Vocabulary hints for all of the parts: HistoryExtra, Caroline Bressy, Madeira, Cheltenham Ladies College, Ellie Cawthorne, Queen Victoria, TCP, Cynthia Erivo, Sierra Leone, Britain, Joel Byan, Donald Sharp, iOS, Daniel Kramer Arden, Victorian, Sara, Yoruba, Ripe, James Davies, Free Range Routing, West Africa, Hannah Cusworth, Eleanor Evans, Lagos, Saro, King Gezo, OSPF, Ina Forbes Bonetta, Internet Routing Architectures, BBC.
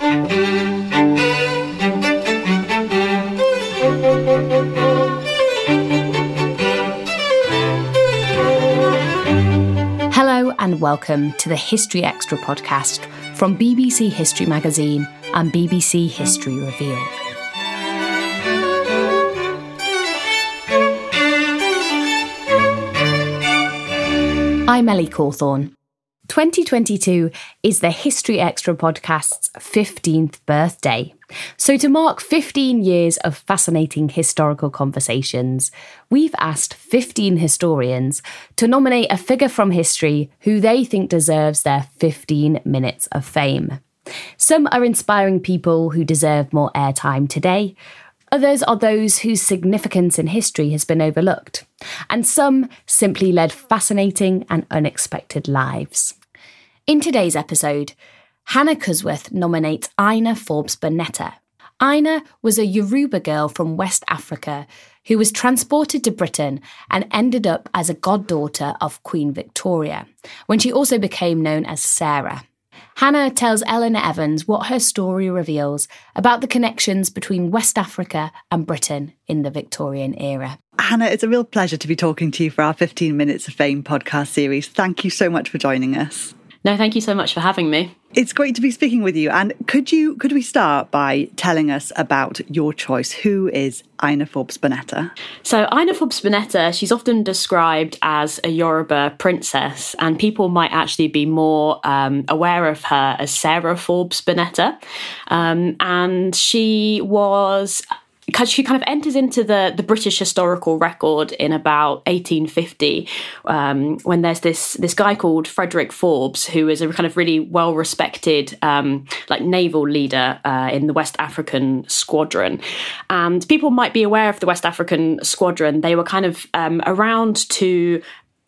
Hello and welcome to the History Extra podcast from BBC History Magazine and BBC History Revealed. I'm Ellie Cawthorne. 2022 is the History Extra podcast's 15th birthday. So to mark 15 years of fascinating historical conversations, we've asked 15 historians to nominate a figure from history who they think deserves their 15 minutes of fame. Some are inspiring people who deserve more airtime today. Others are those whose significance in history has been overlooked, and some simply led fascinating and unexpected lives. In today's episode, Hannah Cusworth nominates Ina Forbes Bonetta. Ina was a Yoruba girl from West Africa who was transported to Britain and ended up as a goddaughter of Queen Victoria, when she also became known as Sara. Hannah tells Eleanor Evans what her story reveals about the connections between West Africa and Britain in the Victorian era. Hannah, it's a real pleasure to be talking to you for our 15 Minutes of Fame podcast series. Thank you so much for joining us. No, thank you so much for having me. It's great to be speaking with you. And could we start by telling us about your choice? Who is Ina Forbes Bonetta? So Ina Forbes Bonetta, she's often described as a Yoruba princess, and people might actually be more aware of her as Sarah Forbes Bonetta. And she kind of enters into the British historical record in about 1850 when there's this guy called Frederick Forbes, who is a kind of really well-respected naval leader in the West African Squadron. And people might be aware of the West African Squadron. They were kind of around to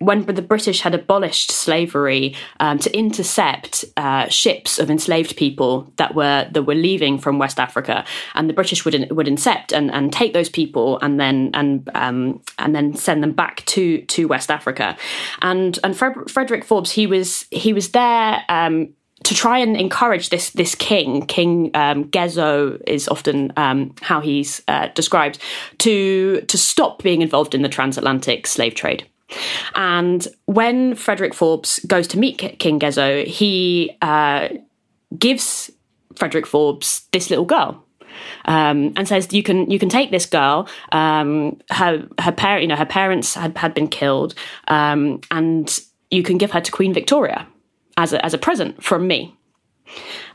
when the British had abolished slavery to intercept ships of enslaved people that were leaving from West Africa, and the British would intercept and take those people and then send them back to West Africa, and Frederick Forbes he was there. to try and encourage this king, Gezo is often how he's described, to stop being involved in the transatlantic slave trade. And when Frederick Forbes goes to meet King Gezo, he gives Frederick Forbes this little girl, and says, "You can take this girl. Her parents had been killed, and you can give her to Queen Victoria as a present from me."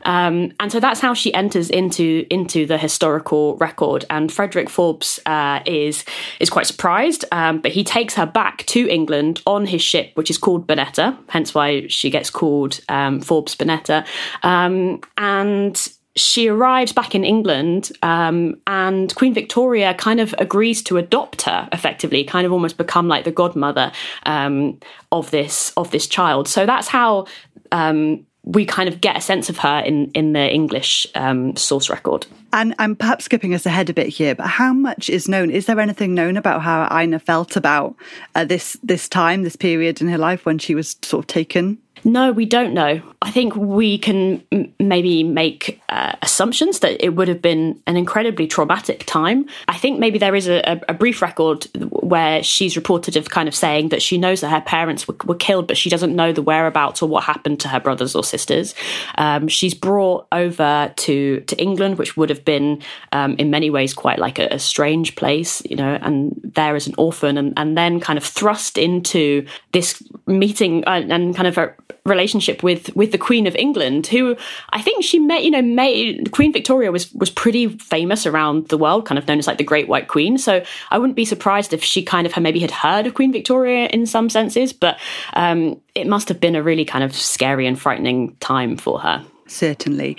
And so that's how she enters into the historical record. And Frederick Forbes is quite surprised, but he takes her back to England on his ship, which is called Bonetta, hence why she gets called Forbes Bonetta. And she arrives back in England, and Queen Victoria kind of agrees to adopt her, effectively, kind of almost become like the godmother of this child. So that's how we kind of get a sense of her in the English source record. And I'm perhaps skipping us ahead a bit here, but how much is known? Is there anything known about how Ina felt about this time, this period in her life when she was sort of taken? No, we don't know. I think we can maybe make assumptions that it would have been an incredibly traumatic time. I think maybe there is a brief record where she's reported of kind of saying that she knows that her parents were killed, but she doesn't know the whereabouts or what happened to her brothers or sisters. She's brought over to England, which would have been in many ways quite like a strange place, you know, and there as an orphan, and then kind of thrust into this meeting and kind of a relationship with the Queen of England, who I think she met, you know, Queen Victoria was pretty famous around the world, kind of known as like the Great White Queen. So I wouldn't be surprised if she kind of maybe had heard of Queen Victoria in some senses, but it must have been a really kind of scary and frightening time for her. Certainly.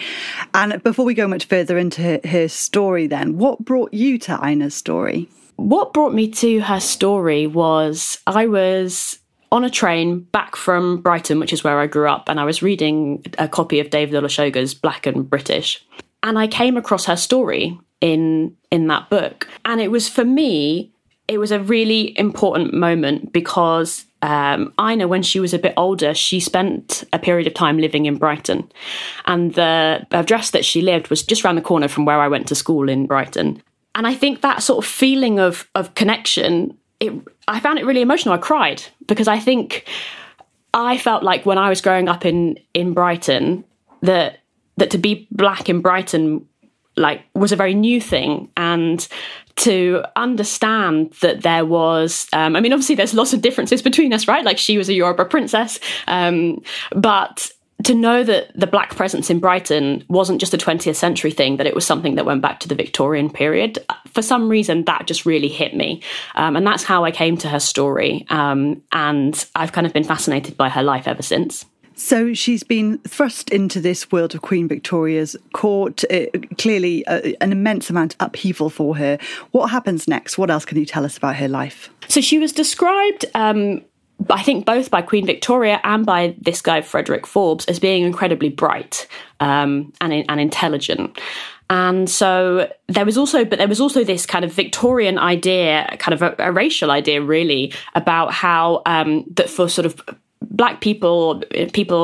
And before we go much further into her story then, what brought you to Ina's story? What brought me to her story was I was on a train back from Brighton, which is where I grew up, and I was reading a copy of David Olusoga's Black and British, and I came across her story in that book. And it was, for me, it was a really important moment because Ina, when she was a bit older, she spent a period of time living in Brighton, and the address that she lived was just around the corner from where I went to school in Brighton. And I think that sort of feeling of connection, I found it really emotional. I cried because I think I felt like when I was growing up in Brighton that to be black in Brighton like was a very new thing, and to understand that there was I mean, obviously there's lots of differences between us, right? Like she was a Yoruba princess, but to know that the black presence in Brighton wasn't just a 20th century thing, that it was something that went back to the Victorian period, for some reason that just really hit me. And that's how I came to her story. And I've kind of been fascinated by her life ever since. So she's been thrust into this world of Queen Victoria's court. Clearly an immense amount of upheaval for her. What happens next? What else can you tell us about her life? So she was described, I think both by Queen Victoria and by this guy, Frederick Forbes, as being incredibly bright and intelligent. And so there was also this kind of Victorian idea, kind of a racial idea, really, about how that for sort of black people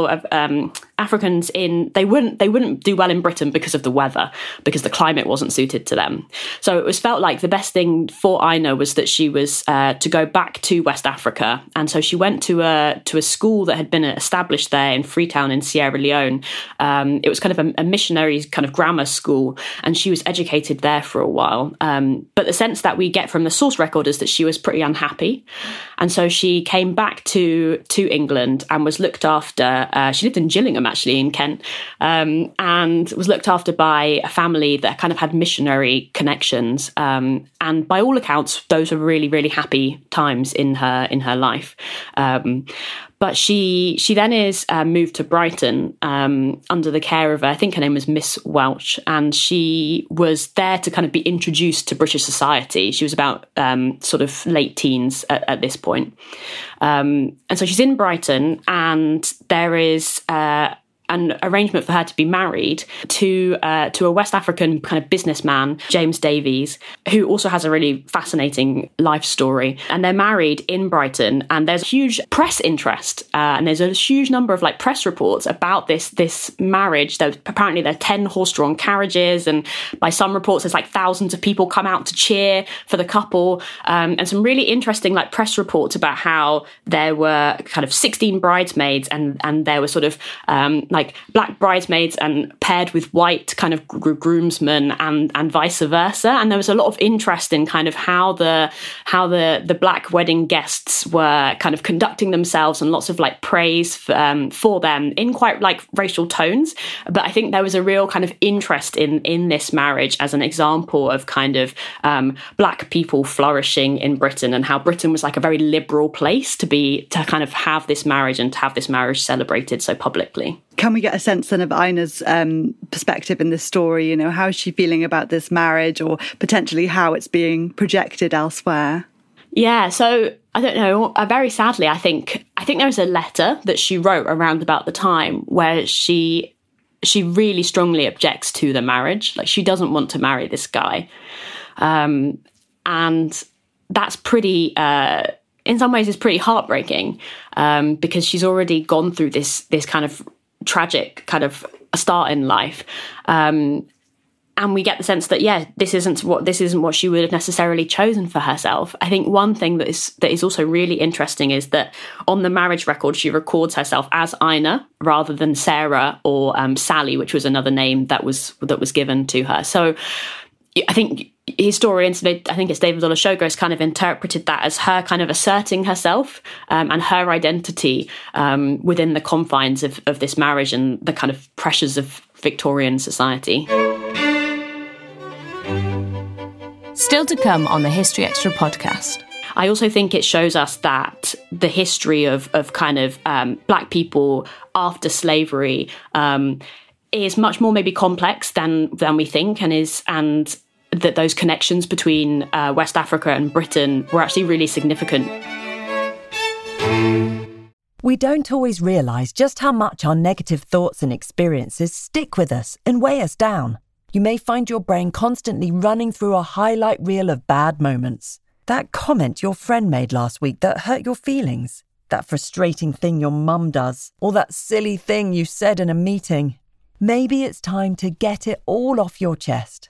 of Africans they wouldn't do well in Britain because of the weather, because the climate wasn't suited to them. So it was felt like the best thing for Ina was that she was to go back to West Africa. And so she went to a school that had been established there in Freetown in Sierra Leone. It was kind of a missionaries kind of grammar school, and she was educated there for a while. But the sense that we get from the source record is that she was pretty unhappy, and so she came back to England and was looked after. She lived in Gillingham, actually, in Kent, and was looked after by a family that kind of had missionary connections. And by all accounts, those were really, really happy times in her life. But she then is moved to Brighton under the care of, I think her name was Miss Welch, and she was there to kind of be introduced to British society. She was about sort of late teens at this point. And so she's in Brighton, and there is an arrangement for her to be married to a West African kind of businessman, James Davies, who also has a really fascinating life story. And they're married in Brighton, and there's huge press interest, and there's a huge number of like press reports about this marriage. There, apparently there are 10 horse-drawn carriages, and by some reports there's like thousands of people come out to cheer for the couple, and some really interesting like press reports about how there were kind of 16 bridesmaids, and there were sort of like black bridesmaids and paired with white kind of groomsmen and vice versa. And there was a lot of interest in kind of how the black wedding guests were kind of conducting themselves, and lots of like praise for them in quite like racial tones. But I think there was a real kind of interest in this marriage as an example of kind of black people flourishing in Britain, and how Britain was like a very liberal place to kind of have this marriage and to have this marriage celebrated so publicly. Can we get a sense then of Ina's perspective in this story? You know, how is she feeling about this marriage, or potentially how it's being projected elsewhere? Yeah, so I don't know. Very sadly, I think there was a letter that she wrote around about the time where she really strongly objects to the marriage. Like, she doesn't want to marry this guy, and that's pretty. In some ways, it's pretty heartbreaking because she's already gone through this kind of tragic kind of start in life, and we get the sense that this isn't what she would have necessarily chosen for herself. I think one thing that is also really interesting is that on the marriage record she records herself as Ina rather than Sara or Sally, which was another name that was given to her. So I think historians, I think it's David Olusoga, has kind of interpreted that as her kind of asserting herself and her identity within the confines of this marriage and the kind of pressures of Victorian society. Still to come on the History Extra podcast. I also think it shows us that the history of kind of black people after slavery is much more maybe complex than we think, and that those connections between West Africa and Britain were actually really significant. We don't always realise just how much our negative thoughts and experiences stick with us and weigh us down. You may find your brain constantly running through a highlight reel of bad moments. That comment your friend made last week that hurt your feelings. That frustrating thing your mum does. Or that silly thing you said in a meeting. Maybe it's time to get it all off your chest.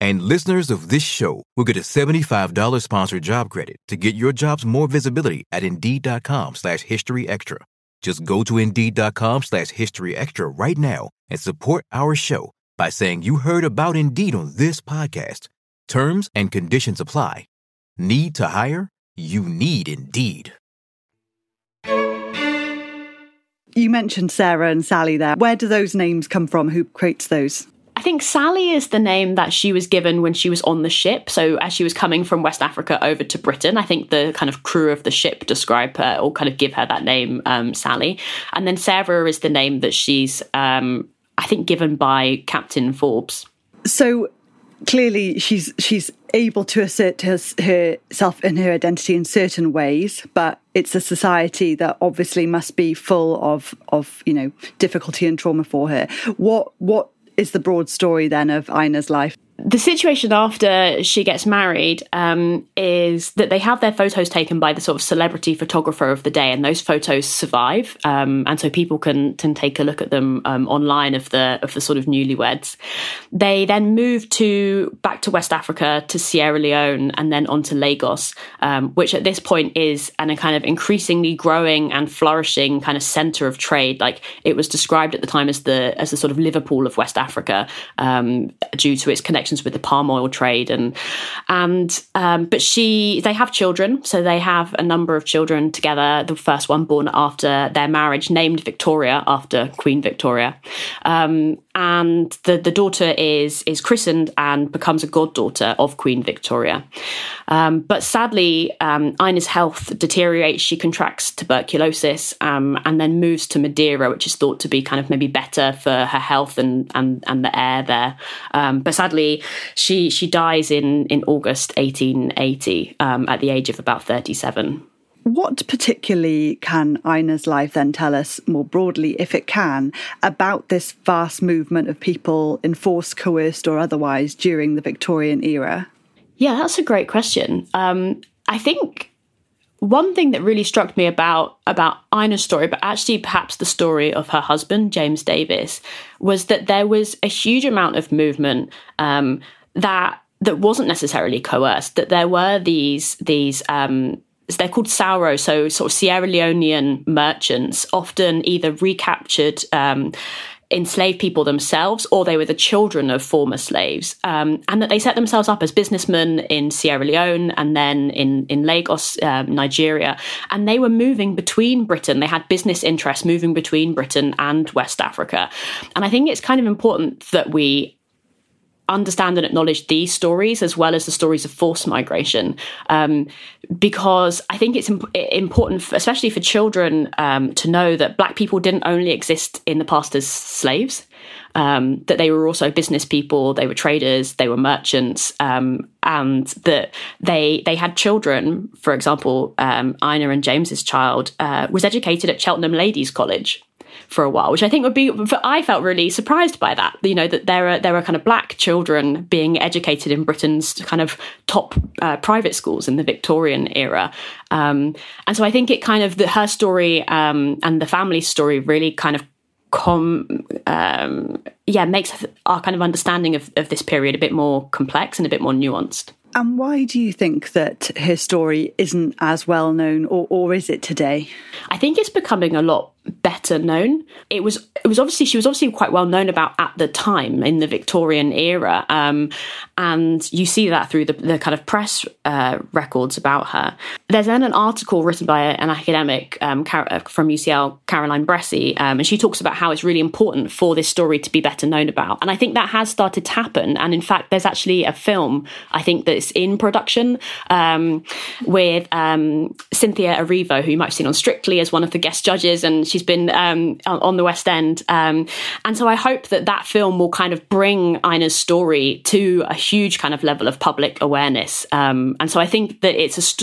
And listeners of this show will get a $75 sponsored job credit to get your jobs more visibility at Indeed.com/History Extra. Just go to Indeed.com/History Extra right now and support our show by saying you heard about Indeed on this podcast. Terms and conditions apply. Need to hire? You need Indeed. You mentioned Sara and Sally there. Where do those names come from? Who creates those? I think Sally is the name that she was given when she was on the ship. So as she was coming from West Africa over to Britain, I think the kind of crew of the ship describe her or kind of give her that name, Sally. And then Sara is the name that she's, I think, given by Captain Forbes. So clearly she's able to assert herself and her identity in certain ways, but it's a society that obviously must be full of you know, difficulty and trauma for her. What is the broad story then of Ina's life? The situation after she gets married is that they have their photos taken by the sort of celebrity photographer of the day, and those photos survive, and so people can take a look at them online of the sort of newlyweds. They then move back to West Africa, to Sierra Leone, and then on to Lagos, which at this point is a kind of increasingly growing and flourishing kind of centre of trade. Like, it was described at the time as the sort of Liverpool of West Africa, due to its connections with the palm oil trade, but they have children, so they have a number of children together. The first one born after their marriage, named Victoria after Queen Victoria, and the daughter is christened and becomes a goddaughter of Queen Victoria. But sadly, Ina's health deteriorates. She contracts tuberculosis, and then moves to Madeira, which is thought to be kind of maybe better for her health and the air there. But sadly, she dies in August 1880 at the age of about 37. What particularly can Ina's life then tell us more broadly, if it can, about this vast movement of people enforced, coerced or otherwise during the Victorian era? Yeah, that's a great question. I think one thing that really struck me about Ina's story, but actually perhaps the story of her husband, James Davies, was that there was a huge amount of movement that wasn't necessarily coerced, that there were these they're called Saro, so sort of Sierra Leonean merchants, often either recaptured enslaved people themselves, or they were the children of former slaves, and that they set themselves up as businessmen in Sierra Leone and then in Lagos, Nigeria, and they were moving between Britain. They had business interests moving between Britain and West Africa. And I think it's kind of important that we understand and acknowledge these stories as well as the stories of forced migration, because I think it's important, especially for children, to know that Black people didn't only exist in the past as slaves, that they were also business people, they were traders, they were merchants, and that they had children. For example, Ina and James's child was educated at Cheltenham Ladies College for a while, which I think I felt really surprised by that, you know, that there are kind of Black children being educated in Britain's kind of top private schools in the Victorian era. And so I think it kind of, her story and the family story really kind of makes our kind of understanding of this period a bit more complex and a bit more nuanced. And why do you think that her story isn't as well known, or is it today? I think it's becoming a lot better known. It was obviously, she was obviously quite well known about at the time in the Victorian era, and you see that through the kind of press records about her. There's then an article written by an academic from UCL, Caroline Bressy, and she talks about how it's really important for this story to be better known about, and I think that has started to happen. And in fact, there's actually a film, I think, that's in production with Cynthia Erivo, who you might have seen on Strictly as one of the guest judges, and she's been on the West End, and so I hope that film will kind of bring Ina's story to a huge kind of level of public awareness, and so I think that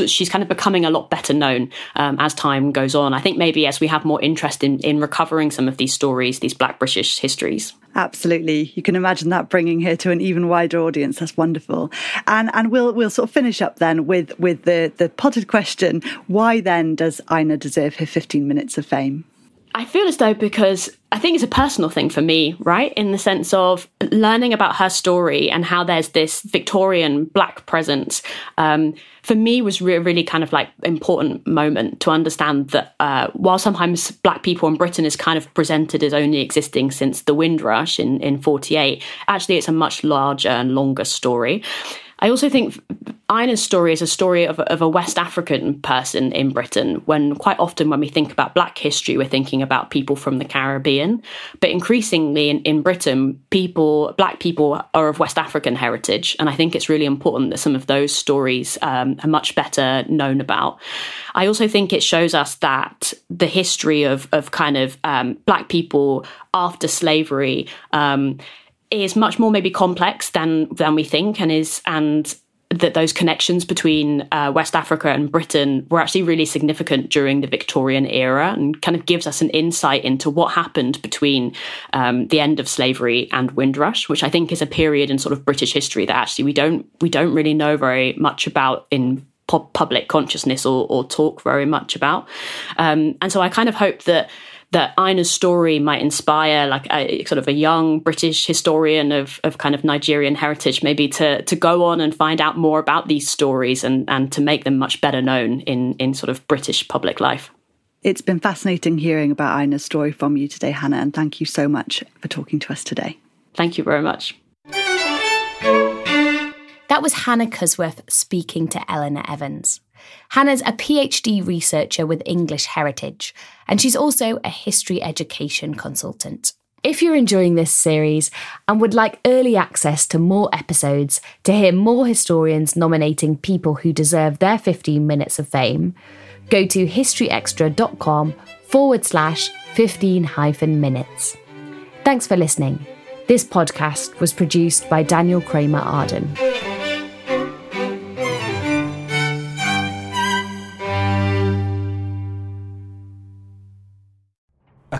she's kind of becoming a lot better known as time goes on. I think maybe as we have more interest in recovering some of these stories, these Black British histories. Absolutely. You can imagine that bringing her to an even wider audience. That's wonderful. And we'll sort of finish up then with the potted question. Why then does Ina deserve her 15 minutes of fame? I feel as though, because I think it's a personal thing for me, right? In the sense of learning about her story and how there's this Victorian Black presence, for me was really kind of like important moment to understand that while sometimes Black people in Britain is kind of presented as only existing since the Windrush in 48, actually it's a much larger and longer story. I also think Ina's story is a story of a West African person in Britain, when quite often when we think about Black history, we're thinking about people from the Caribbean. But increasingly in Britain, Black people are of West African heritage. And I think it's really important that some of those stories are much better known about. I also think it shows us that the history of kind of Black people after slavery is much more maybe complex than we think, and that those connections between West Africa and Britain were actually really significant during the Victorian era, and kind of gives us an insight into what happened between the end of slavery and Windrush, which I think is a period in sort of British history that actually we don't really know very much about in public consciousness or talk very much about. And so I kind of hope that Ina's story might inspire like a sort of a young British historian of kind of Nigerian heritage, maybe to go on and find out more about these stories and to make them much better known in sort of British public life. It's been fascinating hearing about Ina's story from you today, Hannah, and thank you so much for talking to us today. Thank you very much. That was Hannah Cusworth speaking to Eleanor Evans. Hannah's a PhD researcher with English heritage, and she's also a history education consultant. If you're enjoying this series and would like early access to more episodes, to hear more historians nominating people who deserve their 15 minutes of fame, go to historyextra.com/15-minutes. Thanks for listening. This podcast was produced by Daniel Kramer Arden. A